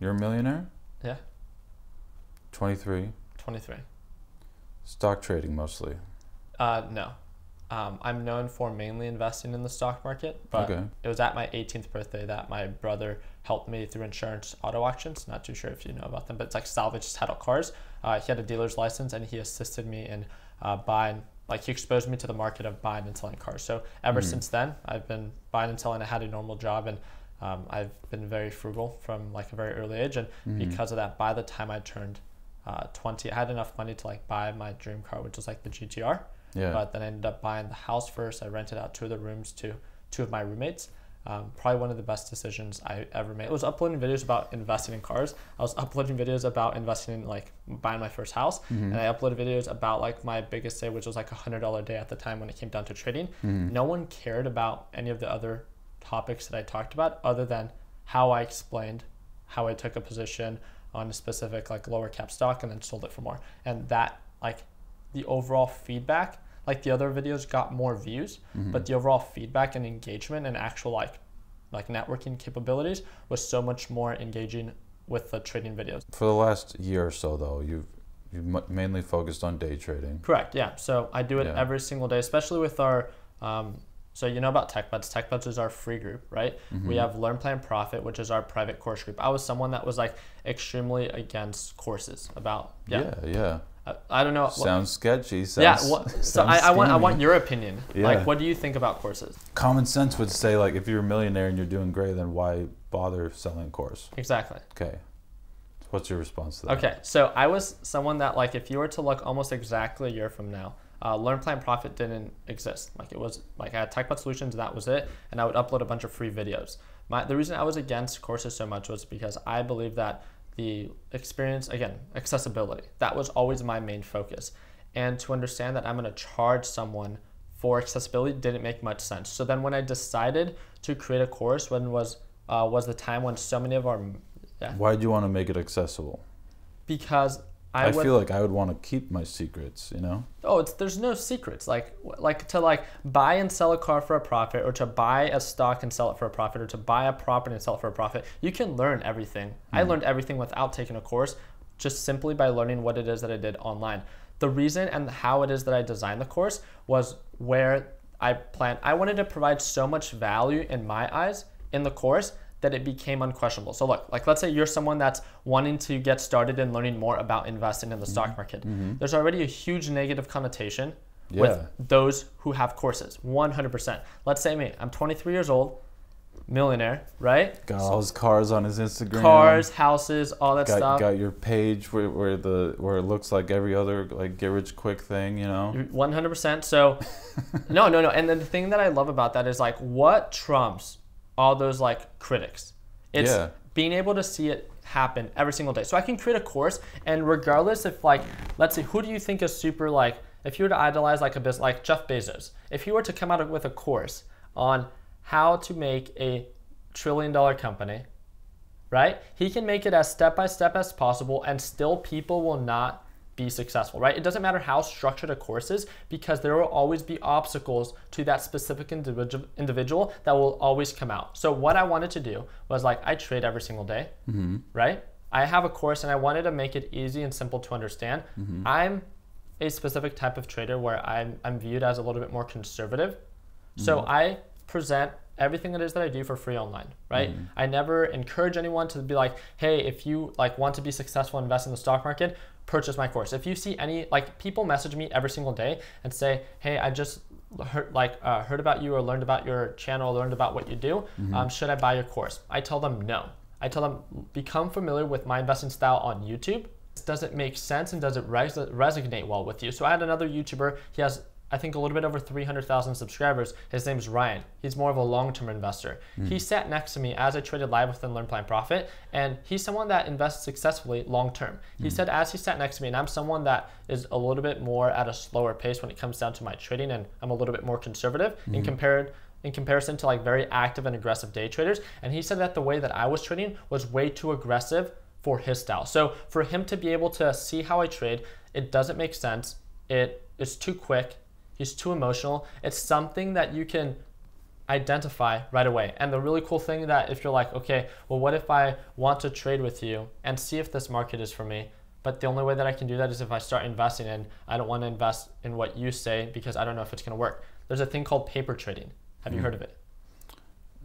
You're a millionaire? Yeah. 23. 23. Stock trading mostly? No. I'm known for mainly investing in the stock market, but it was at my 18th birthday that my brother helped me through insurance auto auctions. Not too sure if you know about them, but it's like salvage title cars. He had a dealer's license and he assisted me in buying, like he exposed me to the market of buying and selling cars. So ever since then, I've been buying and selling. I had a normal job and I've been very frugal from like a very early age. And because of that, by the time I turned 20, I had enough money to like buy my dream car, which was like the GTR. Yeah. But then I ended up buying the house first. I rented out two of the rooms to two of my roommates. Probably one of the best decisions I ever made. It was uploading videos about investing in cars. I was uploading videos about investing in like buying my first house. And I uploaded videos about like my biggest save, which was like $100 day at the time when it came down to trading. No one cared about any of the other topics that I talked about other than how I explained how I took a position on a specific like lower cap stock and then sold it for more. And that like the overall feedback, like the other videos got more views, but the overall feedback and engagement and actual like networking capabilities was so much more engaging with the trading videos. For the last year or so though, you've mainly focused on day trading. Correct, yeah. So I do it every single day, especially with our, so you know about TechBuds. TechBuds is our free group, right? We have Learn Plan Profit, which is our private course group. I was someone that was like extremely against courses about, I don't know. Sounds sketchy. So I want your opinion. Like, what do you think about courses? Common sense would say, like, if you're a millionaire and you're doing great, then why bother selling a course? Exactly. Okay. What's your response to that? Okay. So I was someone that, like, if you were to look almost exactly a year from now, Learn Plan Profit didn't exist. Like, it was, like, I had TechBuds Solutions, and that was it. And I would upload a bunch of free videos. The reason I was against courses so much was because I believe that the experience, again, accessibility. That was always my main focus. And to understand that I'm going to charge someone for accessibility didn't make much sense. So then when I decided to create a course, when was the time when so many of our... Why do you want to make it accessible? Because I feel like I would want to keep my secrets, you know? Oh, there's no secrets. Like to like buy and sell a car for a profit, or to buy a stock and sell it for a profit, or to buy a property and sell it for a profit. You can learn everything. I learned everything without taking a course, just simply by learning what it is that I did online. The reason and how it is that I designed the course was where I planned. I wanted to provide so much value in my eyes in the course that it became unquestionable. So look, like let's say you're someone that's wanting to get started in learning more about investing in the stock market. There's already a huge negative connotation with those who have courses, 100%. Let's say me, I'm 23 years old, millionaire, right? Got all his cars on his Instagram. Cars, houses, all that stuff. Got your page where it looks like every other like get rich quick thing, you know? 100%, so no. And then the thing that I love about that is like what trumps all those like critics. It's being able to see it happen every single day. So I can create a course and regardless if like, let's say, who do you think is super like, if you were to idolize like a business, like Jeff Bezos, if he were to come out with a course on how to make a $1 trillion company, right? He can make it as step-by-step as possible and still people will not be successful, right? It doesn't matter how structured a course is because there will always be obstacles to that specific individual that will always come out. So what I wanted to do was like, I trade every single day, right? I have a course and I wanted to make it easy and simple to understand. I'm a specific type of trader where I'm viewed as a little bit more conservative. So I present everything that is that I do for free online, right? I never encourage anyone to be like, hey, if you like want to be successful and invest in the stock market, purchase my course. If you see any, like people message me every single day and say, hey, I just heard about you or learned about your channel, learned about what you do, should I buy your course? I tell them no. I tell them, become familiar with my investing style on YouTube. Does it make sense and does it resonate well with you? So I had another YouTuber, he has I think a little bit over 300,000 subscribers. His name's Ryan. He's more of a long-term investor. He sat next to me as I traded live within Learn Plan Profit, and he's someone that invests successfully long-term. He said as he sat next to me, and I'm someone that is a little bit more at a slower pace when it comes down to my trading, and I'm a little bit more conservative in comparison to like very active and aggressive day traders. And he said that the way that I was trading was way too aggressive for his style. So for him to be able to see how I trade, it doesn't make sense. It's too quick. He's too emotional. It's something that you can identify right away. And the really cool thing that if you're like, okay, well, what if I want to trade with you and see if this market is for me? But the only way that I can do that is if I start investing, and I don't want to invest in what you say because I don't know if it's going to work. There's a thing called paper trading. Have you heard of it?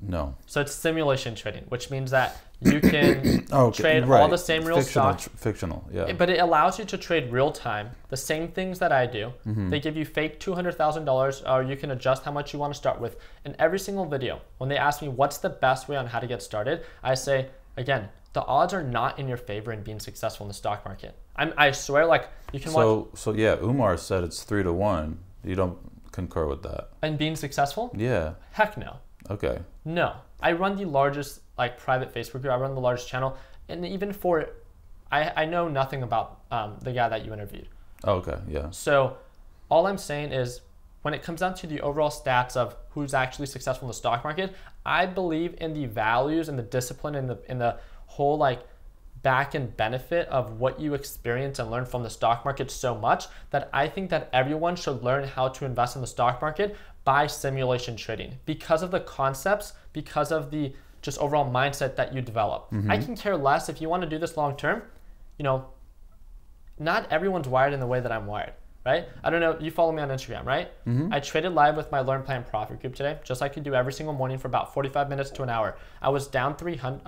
No. So it's simulation trading, which means that you can trade all the same real stock. Fictional, yeah. But it allows you to trade real time, the same things that I do. Mm-hmm. They give you fake $200,000, or you can adjust how much you want to start with. In every single video, when they ask me what's the best way on how to get started, I say, again, the odds are not in your favor in being successful in the stock market. I swear, like, you can watch. So yeah, Umar said it's 3 to 1. You don't concur with that? And being successful? Yeah. Heck no. Okay. No, I run the largest private Facebook group. I run the largest channel, and even for, I know nothing about the guy that you interviewed. Okay, yeah. So, all I'm saying is, when it comes down to the overall stats of who's actually successful in the stock market, I believe in the values and the discipline and the whole back end benefit of what you experience and learn from the stock market so much that I think that everyone should learn how to invest in the stock market by simulation trading because of the concepts, because of the just overall mindset that you develop. Mm-hmm. I can care less if you want to do this long term. You know, not everyone's wired in the way that I'm wired, right? I don't know, you follow me on Instagram, right? Mm-hmm. I traded live with my Learn Plan Profit group today, just like you do every single morning for about 45 minutes to an hour. I was down 3,000,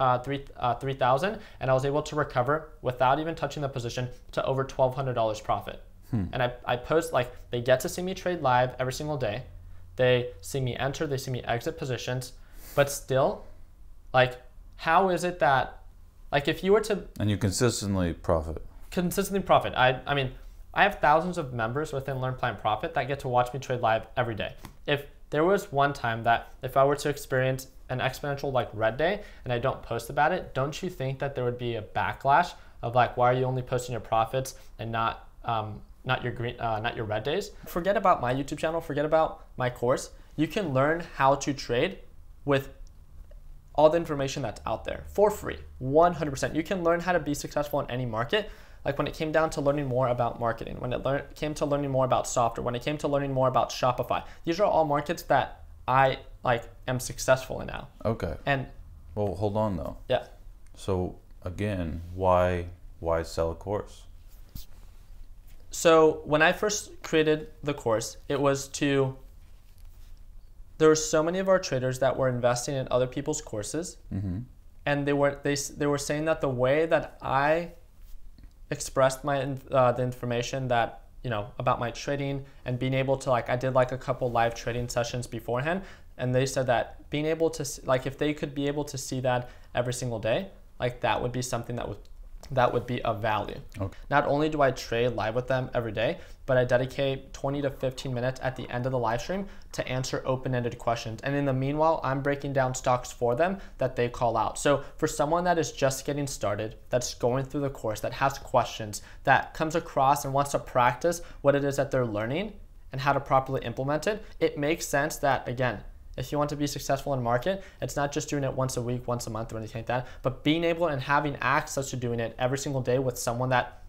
and I was able to recover without even touching the position to over $1,200 profit. Hmm. And I post, they get to see me trade live every single day. They see me enter, they see me exit positions, but still, how is it that, if you were to... And you consistently profit. Consistently profit. I mean, I have thousands of members within Learn Plan Profit that get to watch me trade live every day. If there was one time that if I were to experience an exponential red day and I don't post about it, don't you think that there would be a backlash of why are you only posting your profits and not your green, not your red days? Forget about my YouTube channel, forget about my course. You can learn how to trade with all the information that's out there for free, 100%. You can learn how to be successful in any market. When it came down to learning more about marketing, when it came to learning more about software, when it came to learning more about Shopify, these are all markets that I am successful in now. Okay. And well, hold on though. Yeah. So again, why sell a course? So when I first created the course, it was to, there were so many of our traders that were investing in other people's courses, mm-hmm. and they were saying that the way that I expressed the information that about my trading and being able to I did a couple live trading sessions beforehand, and they said that being able to if they could be able to see that every single day, that would be something that would be of value. Okay. Not only do I trade live with them every day, but I dedicate 20 to 15 minutes at the end of the live stream to answer open-ended questions. And in the meanwhile, I'm breaking down stocks for them that they call out. So for someone that is just getting started, that's going through the course, that has questions, that comes across and wants to practice what it is that they're learning and how to properly implement it, it makes sense that, again, if you want to be successful in market, it's not just doing it once a week, once a month, or anything like that, but being able and having access to doing it every single day with someone that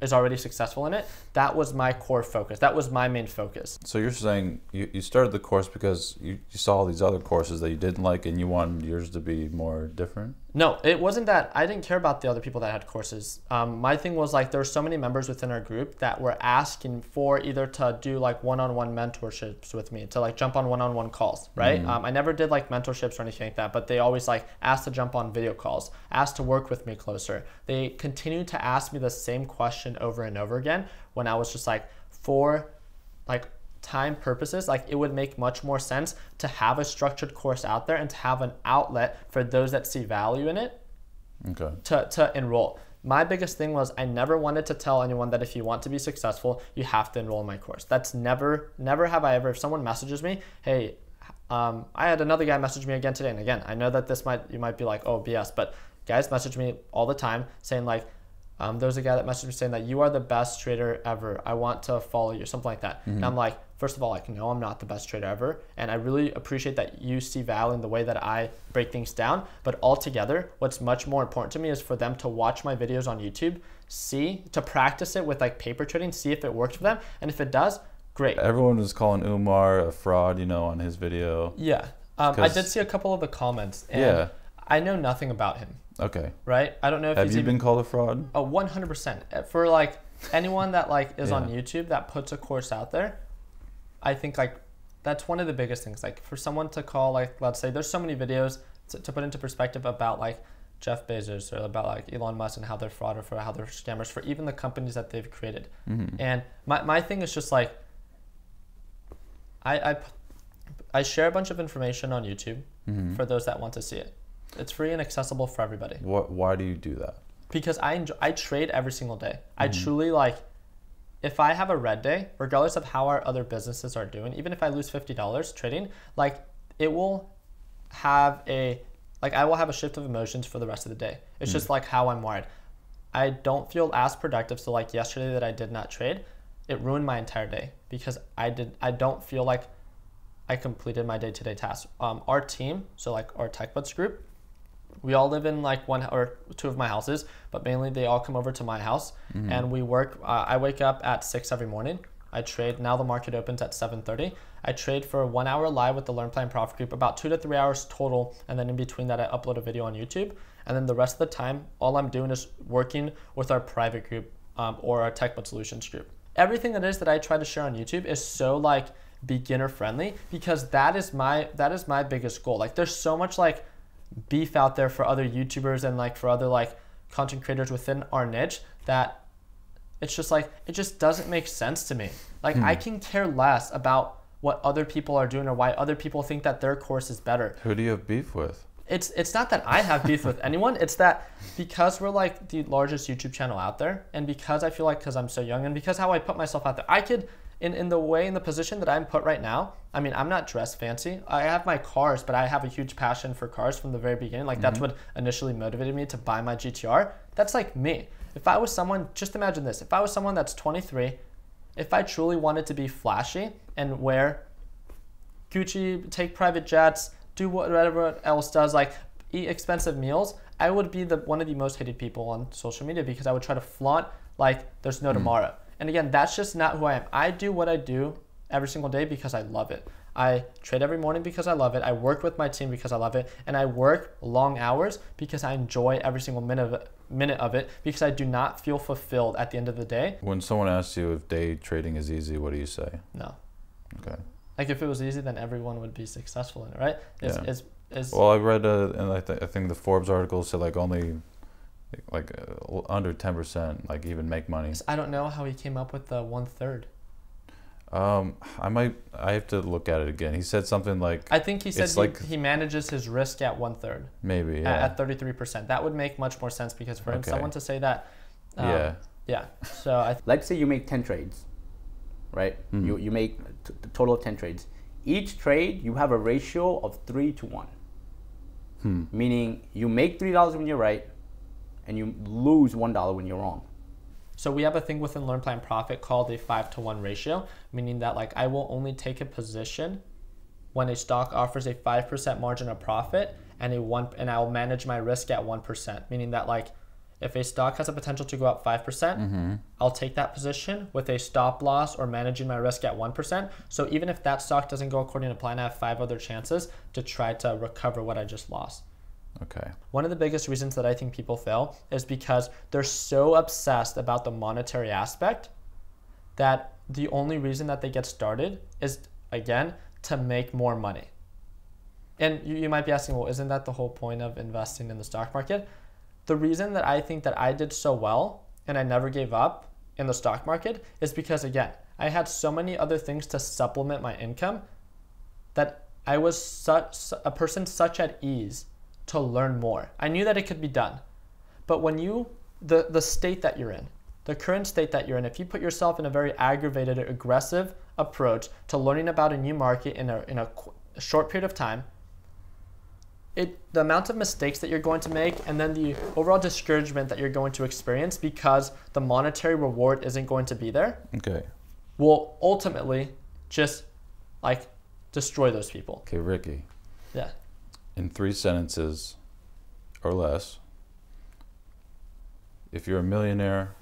is already successful in it. That was my core focus. That was my main focus. So you're saying you started the course because you saw all these other courses that you didn't like and you wanted yours to be more different? No, it wasn't that I didn't care about the other people that had courses. My thing was there were so many members within our group that were asking for either to do one-on-one mentorships with me, to jump on one-on-one calls, right? Mm-hmm. I never did mentorships or anything like that, but they always asked to jump on video calls, asked to work with me closer. They continued to ask me the same question over and over again when I was just for time purposes, it would make much more sense to have a structured course out there and to have an outlet for those that see value in it to enroll. My biggest thing was I never wanted to tell anyone that if you want to be successful, you have to enroll in my course. That's never have I ever. If someone messages me, hey, I had another guy message me again today, and again, I know that you might be like, oh, BS, but guys message me all the time saying there's a guy that messaged me saying that you are the best trader ever. I want to follow you, something like that. Mm-hmm. And I'm first of all, no, I'm not the best trader ever. And I really appreciate that you see value in the way that I break things down. But altogether, what's much more important to me is for them to watch my videos on YouTube, to practice it with paper trading, see if it works for them. And if it does, great. Everyone was calling Umar a fraud, on his video. Yeah. I did see a couple of the comments, and I know nothing about him. Okay. Right? I don't know if Have you been called a fraud? Oh, 100%. For like anyone that like is on YouTube that puts a course out there, I think like that's one of the biggest things. Like for someone to call, like let's say there's so many videos to put into perspective about like Jeff Bezos or about like Elon Musk and how they're fraud or for how they're scammers for even the companies that they've created. Mm-hmm. And my thing is just like I share a bunch of information on YouTube for those that want to see it. It's free and accessible for everybody. Why do you do that? Because I trade every single day. I truly like, if I have a red day, regardless of how our other businesses are doing, even if I lose $50 trading, like it will have a, like I will have a shift of emotions for the rest of the day. It's just like how I'm wired. I don't feel as productive. So like yesterday that I did not trade, it ruined my entire day because I don't feel like I completed my day-to-day tasks. Our team, so like our TechBuds group, we all live in like one or two of my houses, but mainly they all come over to my house and we work. I wake up at 6 every morning. I trade. Now the market opens at 7:30. I trade for 1 hour live with the Learn Plan Profit group, about 2 to 3 hours total. And then in between that, I upload a video on YouTube. And then the rest of the time, all I'm doing is working with our private group or our TechBuds Solutions group. Everything that is that I try to share on YouTube is so like beginner friendly because that is my biggest goal. Like there's so much like beef out there for other YouTubers and like for other like content creators within our niche that it's just like it just doesn't make sense to me. Like I can care less about what other people are doing or why other people think that their course is better. Who do you have beef with? It's not that I have beef with anyone. It's that because we're like the largest YouTube channel out there, and because I feel like because I'm so young and because how I put myself out there, I could in the position that I'm put right now. I mean, I'm not dressed fancy. I have my cars, but I have a huge passion for cars from the very beginning. Like that's what initially motivated me to buy my GTR. That's like me. If I was someone, just imagine this. If I was someone that's 23, if I truly wanted to be flashy and wear Gucci, take private jets, do whatever else does, like eat expensive meals, I would be one of the most hated people on social media because I would try to flaunt like there's no tomorrow. And again, that's just not who I am. I do what I do every single day because I love it. I trade every morning because I love it. I work with my team because I love it. And I work long hours because I enjoy every single minute of it because I do not feel fulfilled at the end of the day. When someone asks you if day trading is easy, what do you say? No. Okay. Like if it was easy, then everyone would be successful in it, right? Well, I read, and I think the Forbes article said like only like under 10% like even make money. I don't know how he came up with the 1/3. I have to look at it again. He said something like, I think he said he manages his risk at 1/3. Maybe, yeah. At 33%. That would make much more sense because for him, someone to say that. So let's say you make 10 trades, right? You make a total of 10 trades. Each trade, you have a ratio of 3 to 1. Meaning you make $3 when you're right and you lose $1 when you're wrong. So we have a thing within Learn Plan Profit called a 5-to-1 ratio, meaning that like I will only take a position when a stock offers a 5% margin of profit and I'll manage my risk at 1%, meaning that like if a stock has a potential to go up 5%, I'll take that position with a stop loss or managing my risk at 1%. So even if that stock doesn't go according to plan, I have 5 other chances to try to recover what I just lost. Okay. One of the biggest reasons that I think people fail is because they're so obsessed about the monetary aspect that the only reason that they get started is, again, to make more money. And you might be asking, well, isn't that the whole point of investing in the stock market? The reason that I think that I did so well and I never gave up in the stock market is because, again, I had so many other things to supplement my income that I was such at ease to learn more. I knew that it could be done. But when the state that you're in, the current state that you're in, if you put yourself in a very aggravated, aggressive approach to learning about a new market in a short period of time, the amount of mistakes that you're going to make and then the overall discouragement that you're going to experience because the monetary reward isn't going to be there, will ultimately just like destroy those people. Okay, Ricky. Yeah. In 3 sentences or less, if you're a millionaire,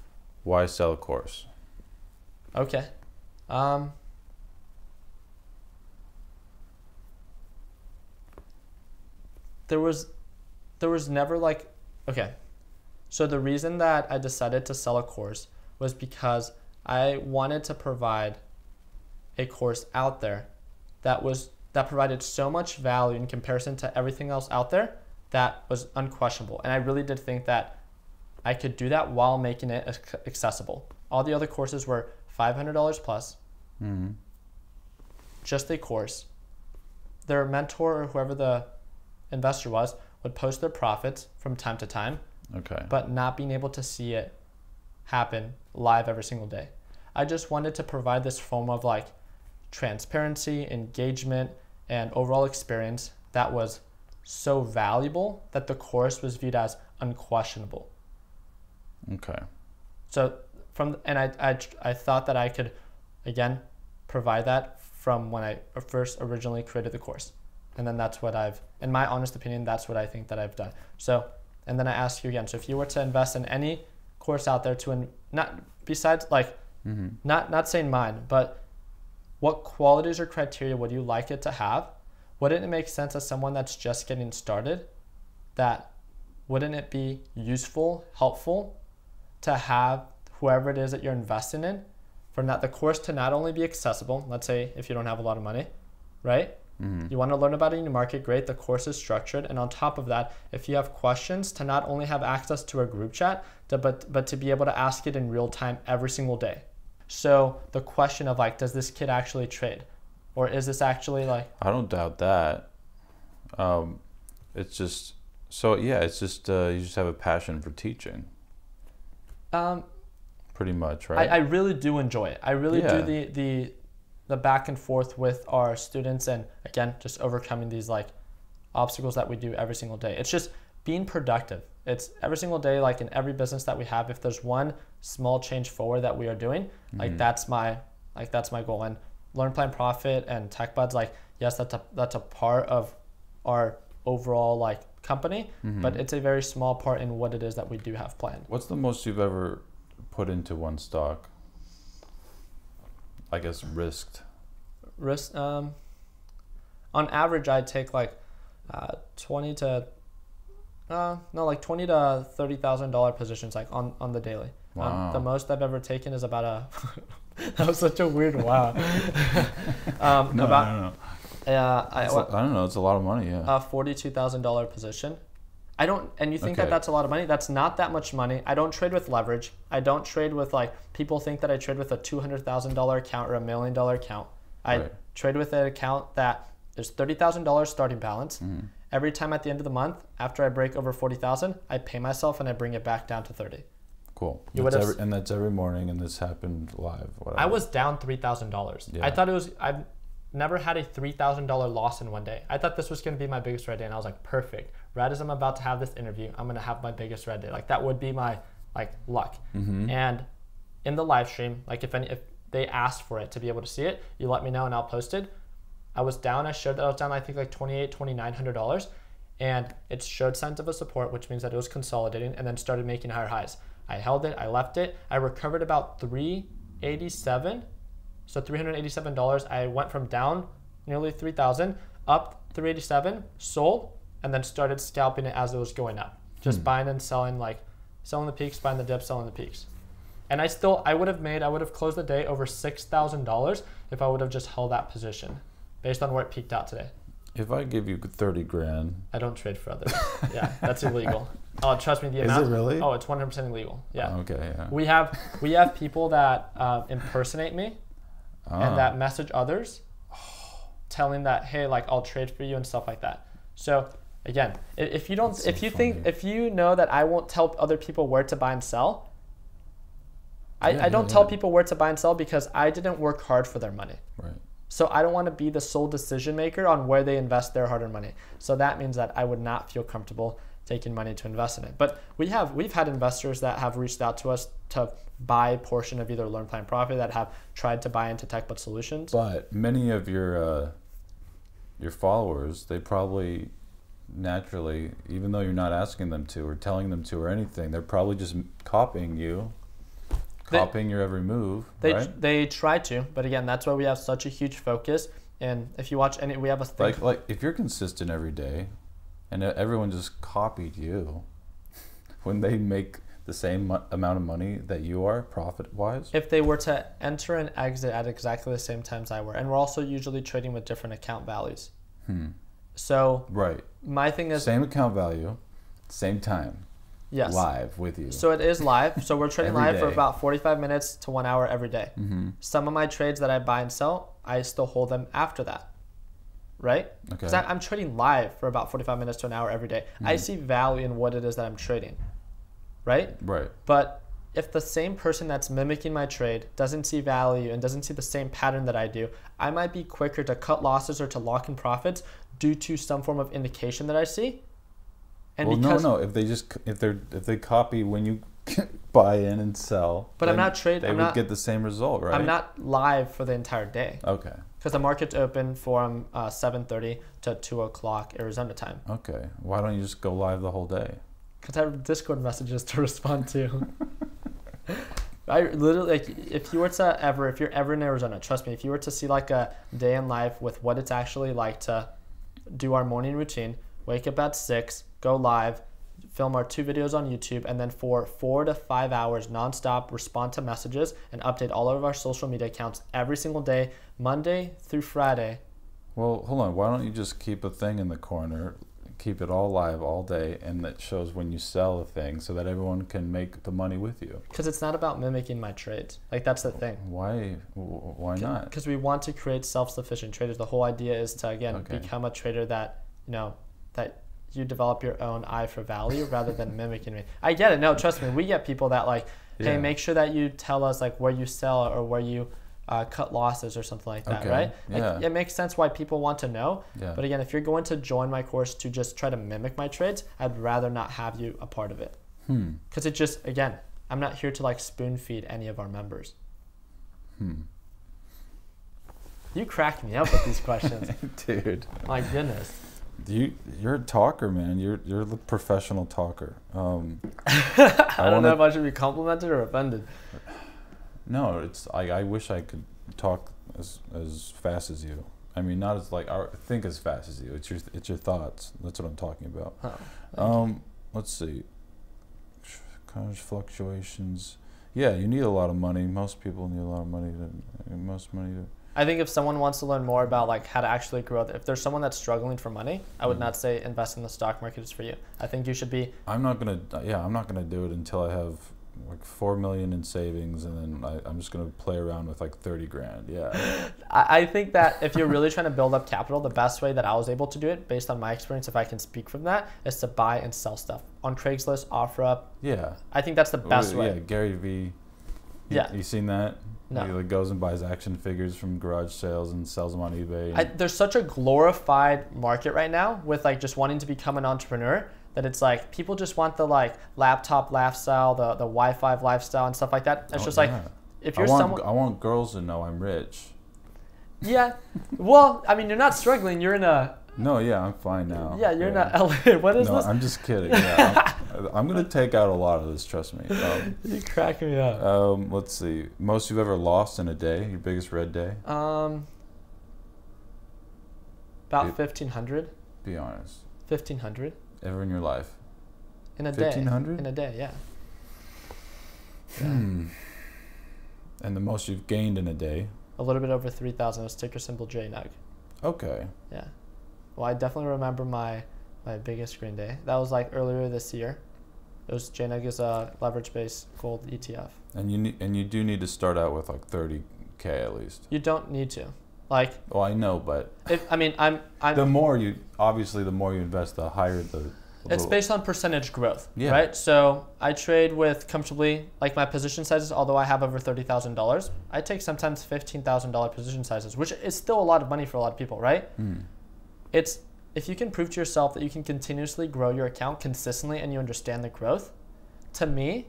why sell a course? Okay. there was never like, okay. So the reason that I decided to sell a course was because I wanted to provide a course out there that provided so much value in comparison to everything else out there that was unquestionable. And I really did think that I could do that while making it accessible. All the other courses were $500 plus. Mm-hmm. Just a course. Their mentor or whoever the investor was would post their profits from time to time. Okay. But not being able to see it happen live every single day. I just wanted to provide this form of like transparency, engagement, and overall experience that was so valuable that the course was viewed as unquestionable. Okay. So I thought that I could again provide that from when I first originally created the course. And then that's what I've, in my honest opinion, that's what I think that I've done. So, and then I ask you again, so if you were to invest in any course out there not saying mine, but what qualities or criteria would you like it to have? Wouldn't it make sense as someone that's just getting started that wouldn't it be useful, helpful to have whoever it is that you're investing in from that the course to not only be accessible, let's say if you don't have a lot of money, right? Mm-hmm. You want to learn about it in your market, great, the course is structured. And on top of that, if you have questions, to not only have access to a group chat, but to be able to ask it in real time every single day. So the question of like, does this kid actually trade? Or is this actually like... I don't doubt that. It's just, so yeah, it's just, you just have a passion for teaching. Pretty much, right? I really do enjoy it. I really do the back and forth with our students, and again, just overcoming these like obstacles that we do every single day. It's just being productive. It's every single day, like in every business that we have, if there's one small change forward that we are doing, mm-hmm. that's my goal. And Learn Plan Profit and TechBuds, like, yes, that's a part of our overall like company, mm-hmm. but it's a very small part in what it is that we do have planned. What's the most you've ever put into one stock? I guess risked. Risk. On average, I take like $20,000 to $30,000 positions, like on the daily. Wow. The most I've ever taken is about a. That was such a weird wow. I don't know. It's a lot of money. Yeah. A $42,000 position. I don't, and you think okay. that's a lot of money? That's not that much money. I don't trade with leverage. I don't trade with like, people think that I trade with a $200,000 account or $1 million account. I right. trade with an account that there's $30,000 starting balance. Mm-hmm. Every time at the end of the month, after I break over 40,000, I pay myself and I bring it back down to 30. Cool. And that's every morning, and this happened live. Whatever. I was down $3,000. Yeah. I thought it was, I've never had a $3,000 loss in one day. I thought this was going to be my biggest red day, and I was like, perfect. Right as I'm about to have this interview, I'm gonna have my biggest red day. Like that would be my like luck. Mm-hmm. And in the live stream, like if they asked for it to be able to see it, you let me know and I'll post it. I was down. I showed that I was down. I think like $2,900, and it showed signs of a support, which means that it was consolidating and then started making higher highs. I held it. I left it. I recovered about $387, so $387. I went from down nearly 3,000 up 387, sold. And then started scalping it as it was going up, just buying and selling, like selling the peaks, buying the dips, selling the peaks. And I would have closed the day over $6,000 if I would have just held that position based on where it peaked out today. If I give you 30 grand. I don't trade for others. Yeah, that's illegal. Oh, trust me, the amount. Is it really? Oh, it's 100% illegal. Yeah. Okay. Yeah. We have people that impersonate me and that message others, telling that, hey, like I'll trade for you and stuff like that. So. Again, if you don't, so if you funny. Think, if you know that I won't tell other people where to buy and sell, I don't tell people where to buy and sell because I didn't work hard for their money. Right. So I don't want to be the sole decision maker on where they invest their hard-earned money. So that means that I would not feel comfortable taking money to invest in it. But we've had investors that have reached out to us to buy a portion of either Learn Plan Profit that have tried to buy into TechBuds Solutions. But many of your followers, they probably. Naturally, even though you're not asking them to or telling them to or anything, they're probably just copying you, copying your every move. They try to, but again, that's why we have such a huge focus. And if you watch we have a thing. Like if you're consistent every day, and everyone just copied you when they make the same amount of money that you are profit-wise. If they were to enter and exit at exactly the same times I were, and we're also usually trading with different account values. So right, my thing is same account value, same time. Yes. Live with you. So it is live. So we're trading live for about 45 minutes to 1 hour every day. Some of my trades that I buy and sell, I still hold them after that. Right? Because okay. I'm trading live for about 45 minutes to 1 hour every day. I see value in what it is that I'm trading. Right? Right. But if the same person that's mimicking my trade doesn't see value and doesn't see the same pattern that I do, I might be quicker to cut losses or to lock in profits due to some form of indication that I see. And well, no. If they just if they copy when you buy in and sell, but I'm not trading. They would get the same result, right? I'm not live for the entire day. Okay. Because the market's open from 7:30 to 2 o'clock Arizona time. Okay. Why don't you just go live the whole day? Because I have Discord messages to respond to. I literally, like, if you're ever in Arizona, trust me, if you were to see like a day in life with what it's actually like to do our morning routine, wake up at 6. Go live, film our 2 videos on YouTube, and then for 4 to 5 hours nonstop, respond to messages and update all of our social media accounts every single day, Monday through Friday. Well, hold on. Why don't you just keep a thing in the corner, keep it all live all day, and that shows when you sell a thing so that everyone can make the money with you? Because it's not about mimicking my trades. Like, that's the thing. Why not? Because we want to create self-sufficient traders. The whole idea is to, again, become a trader that, you know, that you develop your own eye for value rather than mimicking me. I get it. No, trust me. We get people that like, hey, make sure that you tell us like where you sell or where you cut losses or something like that, right? Like, it makes sense why people want to know. But again, if you're going to join my course to just try to mimic my trades, I'd rather not have you a part of it. Because it just, again, I'm not here to like spoon feed any of our members. You crack me up with these questions. Dude. My goodness. You're a talker, man. You're the professional talker. I don't know if I should be complimented or offended. No, it's I wish I could talk as fast as you. I mean, not as like I think as fast as you. It's your thoughts. That's what I'm talking about. Oh, let's see. College fluctuations. Yeah, you need a lot of money. Most people need a lot of money. I think if someone wants to learn more about like how to actually grow, if there's someone that's struggling for money, I would not say invest in the stock market is for you. I think you should be. I'm not gonna do it until I have like $4 million in savings, and then I'm just gonna play around with like 30 grand. Yeah. I think that if you're really trying to build up capital, the best way that I was able to do it, based on my experience, if I can speak from that, is to buy and sell stuff on Craigslist, OfferUp. Yeah. I think that's the best way. Yeah, Gary Vee. Yeah. You seen that? No. He like goes and buys action figures from garage sales and sells them on eBay. There's such a glorified market right now with like just wanting to become an entrepreneur that it's like people just want the like laptop lifestyle, the Wi-Fi lifestyle and stuff like that. It's like if you're someone, I want girls to know I'm rich. Yeah, well, I mean, you're not struggling. You're in a. No, yeah, I'm fine now. Yeah, you're not. What is this? No, I'm just kidding. Yeah, I'm gonna take out a lot of this. Trust me. You crack me up. Let's see. Most you've ever lost in a day. Your biggest red day. About 1,500. Be honest. 1,500. Ever in your life? In a day. 1,500. In a day, yeah. And the most you've gained in a day? A little bit over 3,000. It was ticker symbol JNUG. Okay. Yeah. Well, I definitely remember my biggest screen day. That was like earlier this year. It was JNUG is a leverage-based gold ETF. And you do need to start out with like 30K at least. You don't need to, like. Well, I know, but. The more you invest, the higher the. It's based on percentage growth, right? So I trade with comfortably, like my position sizes, although I have over $30,000, I take sometimes $15,000 position sizes, which is still a lot of money for a lot of people, right? It's if you can prove to yourself that you can continuously grow your account consistently and you understand the growth, to me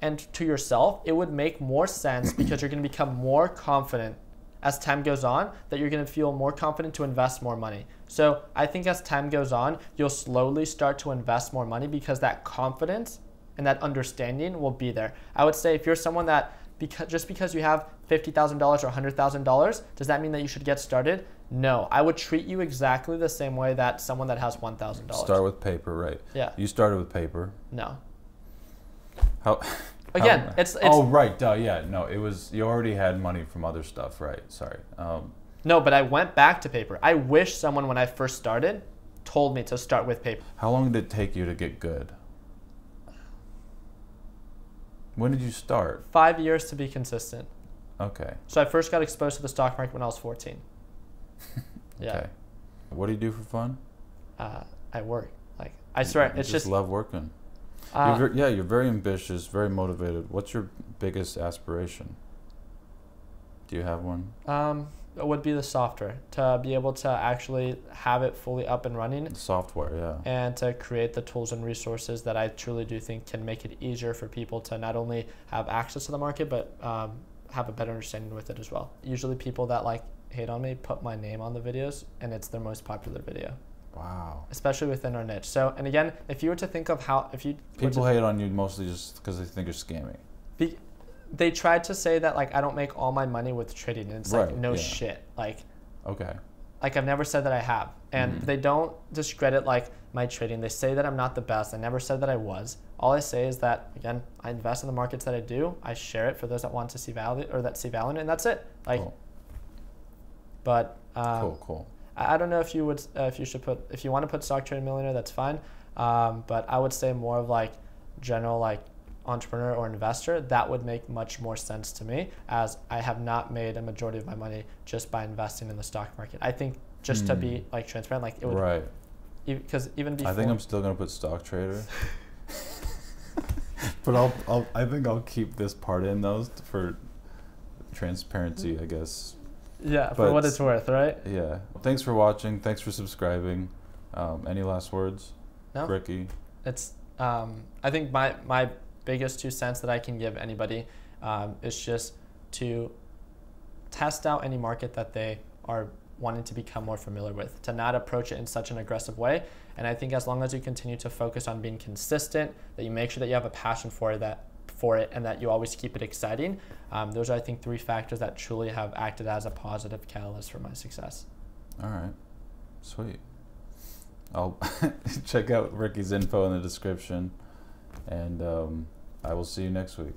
and to yourself, it would make more sense because you're going to become more confident as time goes on, that you're going to feel more confident to invest more money. So I think as time goes on, you'll slowly start to invest more money because that confidence and that understanding will be there. I would say if you're someone that because just because you have $50,000 or $100,000, does that mean that you should get started? No, I would treat you exactly the same way that someone that has $1,000. Start with paper, right? Yeah. You started with paper. No. How? Again, how, it's oh right, duh, yeah, no, it was you already had money from other stuff, right? Sorry. No, but I went back to paper. I wish someone when I first started told me to start with paper. How long did it take you to get good? When did you start? 5 years to be consistent. Okay. So I first got exposed to the stock market when I was 14. Yeah. Okay. What do you do for fun? I work. Like I swear, you it's just love working. You're very ambitious, very motivated. What's your biggest aspiration? Do you have one? It would be the software, to be able to actually have it fully up and running. The software, yeah. And to create the tools and resources that I truly do think can make it easier for people to not only have access to the market, but have a better understanding with it as well. Usually people that like hate on me put my name on the videos, and it's their most popular video. Wow. Especially within our niche. So, and again, if you were to think of how, if you people hate on you mostly just because they think you're scammy. They tried to say that like I don't make all my money with trading, and it's right, like no yeah. shit. Like, okay. Like I've never said that I have, and they don't discredit like my trading. They say that I'm not the best. I never said that I was. All I say is that again, I invest in the markets that I do. I share it for those that want to see value or that see value in it, and that's it. Like, cool. But cool. I don't know if you would, if you want to put Stock Trader Millionaire, that's fine. But I would say more of like general like entrepreneur or investor. That would make much more sense to me, as I have not made a majority of my money just by investing in the stock market. I think just to be like transparent, like it would, right? Because even before, I think I'm still gonna put Stock Trader, but I think I'll keep this part in those for transparency, I guess. Yeah, but for what it's worth, right? Yeah. Thanks for watching. Thanks for subscribing. Any last words? No. Ricky? It's, I think my biggest 2 cents that I can give anybody is just to test out any market that they are wanting to become more familiar with, to not approach it in such an aggressive way. And I think as long as you continue to focus on being consistent, that you make sure that you have a passion for that, and that you always keep it exciting. Those are, I think, 3 factors that truly have acted as a positive catalyst for my success. All right, sweet. I'll check out Ricky's info in the description, and I will see you next week.